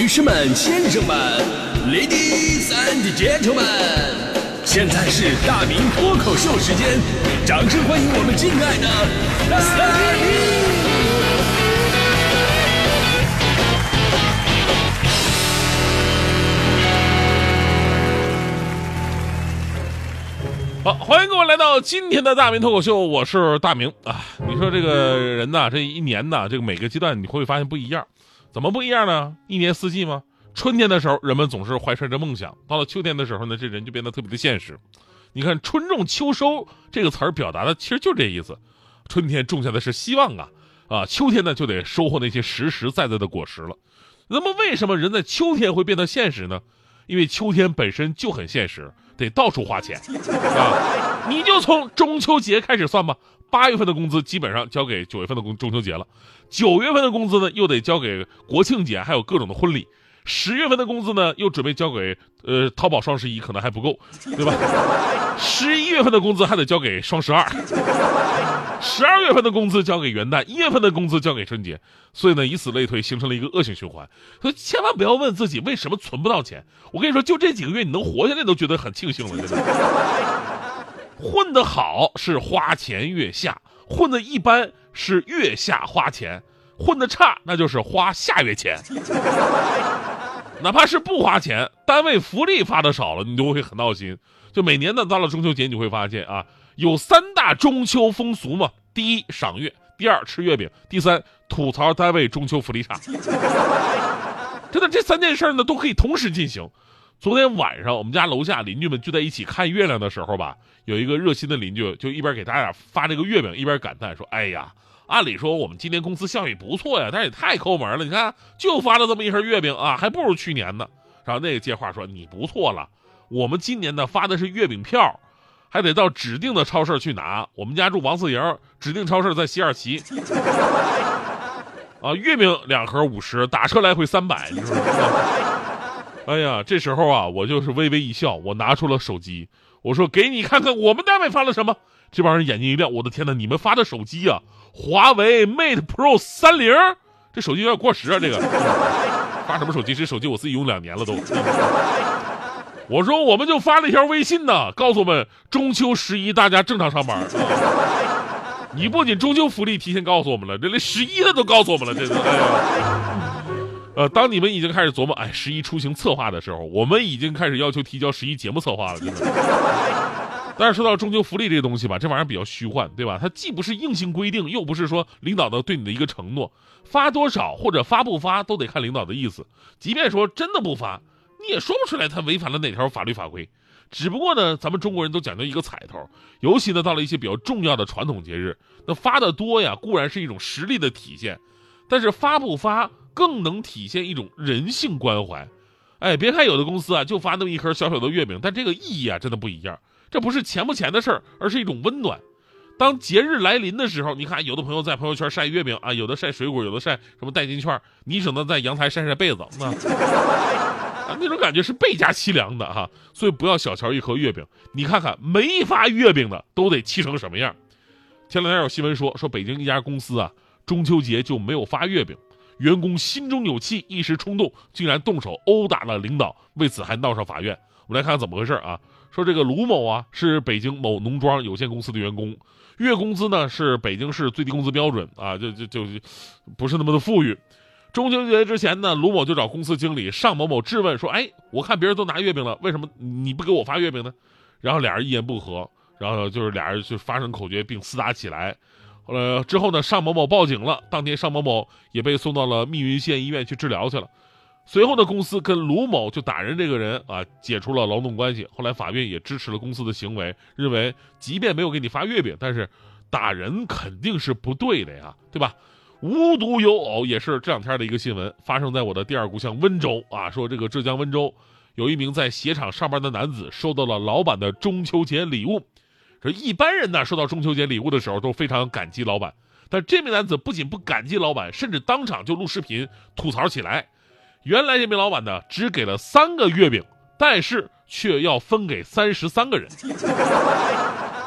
女士们、先生们 ，Ladies and Gentlemen， 现在是大明脱口秀时间，掌声欢迎我们敬爱的大明！好，欢迎各位来到今天的大明脱口秀，我是大明啊。你说这个人呐，这一年呐，这个每个阶段你会发现不一样，怎么不一样呢？一年四季吗？春天的时候，人们总是怀揣着梦想；到了秋天的时候呢，这人就变得特别的现实。你看“春种秋收”这个词儿表达的其实就这意思，春天种下的是希望啊，秋天呢就得收获那些实实在在的果实了。那么，为什么人在秋天会变得现实呢？因为秋天本身就很现实，得到处花钱啊！你就从中秋节开始算吧，8月份的工资基本上交给9月份的中秋节了，9月份的工资呢又得交给国庆节，还有各种的婚礼，10月份的工资呢又准备交给淘宝双11，可能还不够，对吧？11月份的工资还得交给双12，12月份的工资交给元旦，1月份的工资交给春节，所以呢，以此类推，形成了一个恶性循环。所以千万不要问自己为什么存不到钱。我跟你说，就这几个月你能活下来，都觉得很庆幸了。真的，混得好是花前月下，混得一般是月下花钱，混得差那就是花下月钱。哪怕是不花钱，单位福利发的少了，你就会很闹心。就每年呢，到了中秋节，你会发现啊，有3大中秋风俗嘛。第一，赏月；第二，吃月饼；第三，吐槽单位中秋福利差。真的，这3件事呢，都可以同时进行。昨天晚上，我们家楼下邻居们聚在一起看月亮的时候吧，有一个热心的邻居就一边给大家发这个月饼，一边感叹说：“哎呀，按理说我们今年公司效益不错呀，但是也太抠门了。你看，就发了这么一盒月饼啊，还不如去年呢。”然后那个接话说：“你不错了。”我们今年呢发的是月饼票，还得到指定的超市去拿。我们家住王四营，指定超市在西二旗。啊，月饼2盒50，打车来回300，你说。哎呀，这时候啊，我就是微微一笑，我拿出了手机，我说给你看看我们单位发了什么。这帮人眼睛一亮，我的天哪，你们发的手机啊，华为 Mate Pro 30，这手机有点过时啊，这个。发什么手机？这手机我自己用2年了都。我说我们就发了一条微信呢，告诉我们中秋11大家正常上班啊！你不仅中秋福利提前告诉我们了，这连11的都告诉我们了，这是哎呀！当你们已经开始琢磨11出行策划的时候，我们已经开始要求提交11节目策划了，真的。但是说到中秋福利这个东西吧，这玩意儿比较虚幻，对吧？它既不是硬性规定，又不是说领导的对你的一个承诺，发多少或者发不发都得看领导的意思。即便说真的不发，你也说不出来他违反了哪条法律法规，只不过呢，咱们中国人都讲究一个彩头，尤其呢到了一些比较重要的传统节日，那发的多呀，固然是一种实力的体现，但是发不发更能体现一种人性关怀。哎，别看有的公司啊就发那么一盒小小的月饼，但这个意义啊真的不一样，这不是钱不钱的事儿，而是一种温暖。当节日来临的时候，你看有的朋友在朋友圈晒月饼啊，有的晒水果，有的晒什么代金券，你只能在阳台晒晒被子那种感觉是倍加凄凉的哈，所以不要小瞧一盒月饼。你看看没发月饼的都得气成什么样。前两天有新闻说北京一家公司啊，中秋节就没有发月饼，员工心中有气，一时冲动竟然动手殴打了领导，为此还闹上法院。我们来看看怎么回事啊。说这个卢某啊是北京某农庄有限公司的员工，月工资呢是北京市最低工资标准啊，就不是那么的富裕。中秋节之前呢，卢某就找公司经理尚某某质问说：“哎，我看别人都拿月饼了，为什么你不给我发月饼呢？”然后俩人一言不合，然后就是俩人就发生口角并厮打起来。之后呢，尚某某报警了，当天尚某某也被送到了密云县医院去治疗去了。随后呢，公司跟卢某就打人这个人啊解除了劳动关系。后来法院也支持了公司的行为，认为即便没有给你发月饼，但是打人肯定是不对的呀，对吧？无独有偶，也是这2天的一个新闻，发生在我的第二故乡温州啊。说这个浙江温州有一名在鞋厂上班的男子收到了老板的中秋节礼物。这一般人呢收到中秋节礼物的时候都非常感激老板，但这名男子不仅不感激老板，甚至当场就录视频吐槽起来。原来这名老板呢只给了3个月饼，但是却要分给33个人。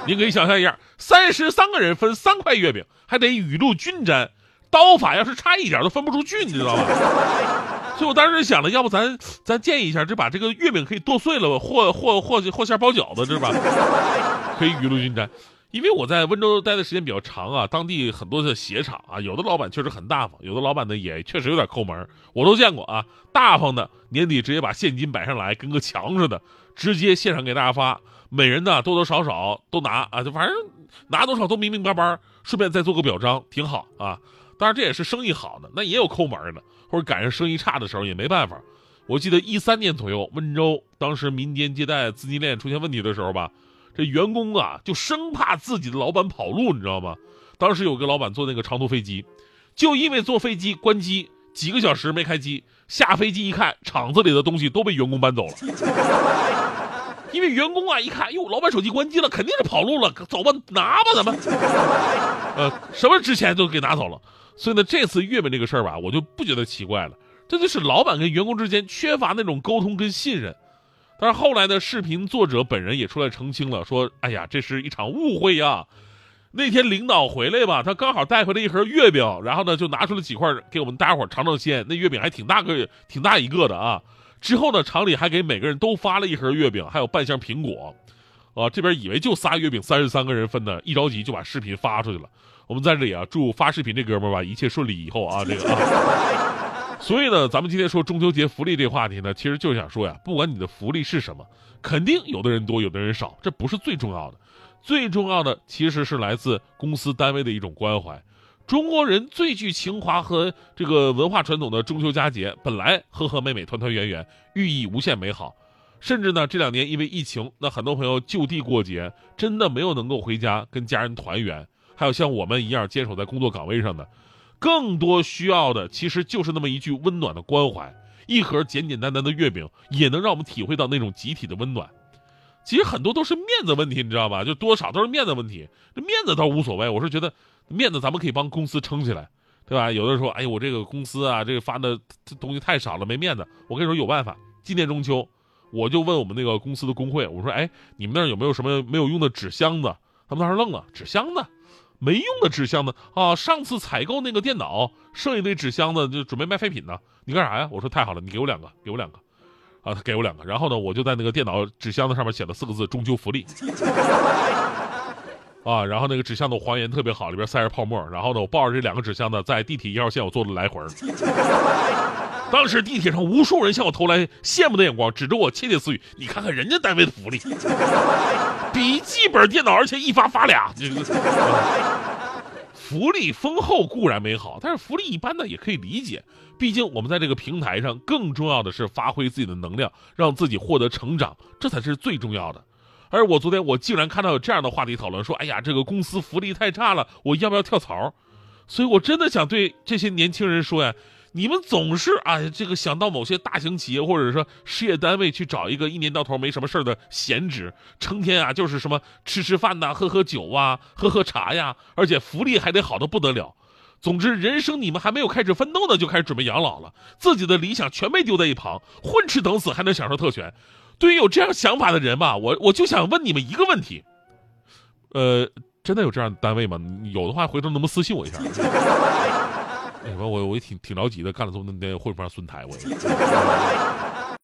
您可以想象一下，33个人分3块月饼，还得雨露均沾，刀法要是差一点都分不出去，你知道吗？所以我当时想了，要不咱建议一下，就把这个月饼可以剁碎了，或馅包饺子，是吧？可以雨露均沾。因为我在温州待的时间比较长啊，当地很多的鞋厂啊，有的老板确实很大方，有的老板呢也确实有点抠门，我都见过啊。大方的年底直接把现金摆上来，跟个墙似的，直接现场给大家发，每人呢多多少少都拿啊，就反正拿多少都明明白白，顺便再做个表彰，挺好啊。当然这也是生意好的，那也有抠门的，或者赶上生意差的时候也没办法。我记得2013年左右，温州当时民间借贷资金链出现问题的时候吧，这员工啊就生怕自己的老板跑路，你知道吗？当时有个老板坐那个长途飞机，就因为坐飞机关机几个小时没开机，下飞机一看厂子里的东西都被员工搬走了。因为员工啊一看，哟，老板手机关机了，肯定是跑路了，走吧，拿吧咱们，什么值钱都给拿走了。所以呢，这次月饼这个事儿吧，我就不觉得奇怪了，这就是老板跟员工之间缺乏那种沟通跟信任。但是后来呢，视频作者本人也出来澄清了，说哎呀，这是一场误会呀。那天领导回来吧，他刚好带回来一盒月饼，然后呢就拿出了几块给我们大家伙尝尝鲜，那月饼还挺大一个的啊。之后呢，厂里还给每个人都发了一盒月饼，还有半箱苹果啊。这边以为就仨月饼33个人分呢，一着急就把视频发出去了。我们在这里啊，祝发视频这哥们儿吧一切顺利以后啊，这个啊。所以呢，咱们今天说中秋节福利这话题呢，其实就是想说呀，不管你的福利是什么，肯定有的人多有的人少，这不是最重要的。最重要的其实是来自公司单位的一种关怀。中国人最具情怀和这个文化传统的中秋佳节，本来和和美美团团圆圆，寓意无限美好。甚至呢，这2年因为疫情，那很多朋友就地过节，真的没有能够回家跟家人团圆，还有像我们一样坚守在工作岗位上的。更多需要的其实就是那么一句温暖的关怀，一盒简单的月饼也能让我们体会到那种集体的温暖。其实很多都是面子问题，你知道吧？就多少都是面子问题，这面子倒无所谓，我是觉得面子咱们可以帮公司撑起来，对吧？有的人说，哎，我这个公司啊，这个发的东西太少了，没面子。我跟你说有办法，今年中秋我就问我们那个公司的工会，我说，哎，你们那儿有没有什么没有用的纸箱子？他们当时愣了，纸箱子？没用的纸箱子啊！上次采购那个电脑剩一堆纸箱子，就准备卖废品呢。你干啥呀？我说太好了，你给我两个啊！他给我两个，然后呢，我就在那个电脑纸箱子上面写了4个字：中秋福利啊！然后那个纸箱子我还原特别好，里边塞着泡沫。然后呢，我抱着这2个纸箱子在地铁1号线我坐了来回。当时地铁上无数人向我投来羡慕的眼光，指着我窃窃私语：“你看看人家单位的福利。”笔记本电脑，而且一发俩，福利丰厚固然美好，但是福利一般呢也可以理解。毕竟我们在这个平台上，更重要的是发挥自己的能量，让自己获得成长，这才是最重要的。而我昨天竟然看到有这样的话题讨论，说哎呀，这个公司福利太差了，我要不要跳槽？所以我真的想对这些年轻人说呀，你们总是这个想到某些大型企业或者说事业单位去找一个一年到头没什么事儿的闲职，成天啊就是什么吃饭呐、喝酒啊、喝茶呀，而且福利还得好的不得了。总之，人生你们还没有开始奋斗呢，就开始准备养老了，自己的理想全被丢在一旁，混吃等死还能享受特权。对于有这样想法的人吧，我就想问你们一个问题，真的有这样的单位吗？有的话，回头能不能私信我一下？哎，我也挺着急的，干了这么多混不上孙台，我也。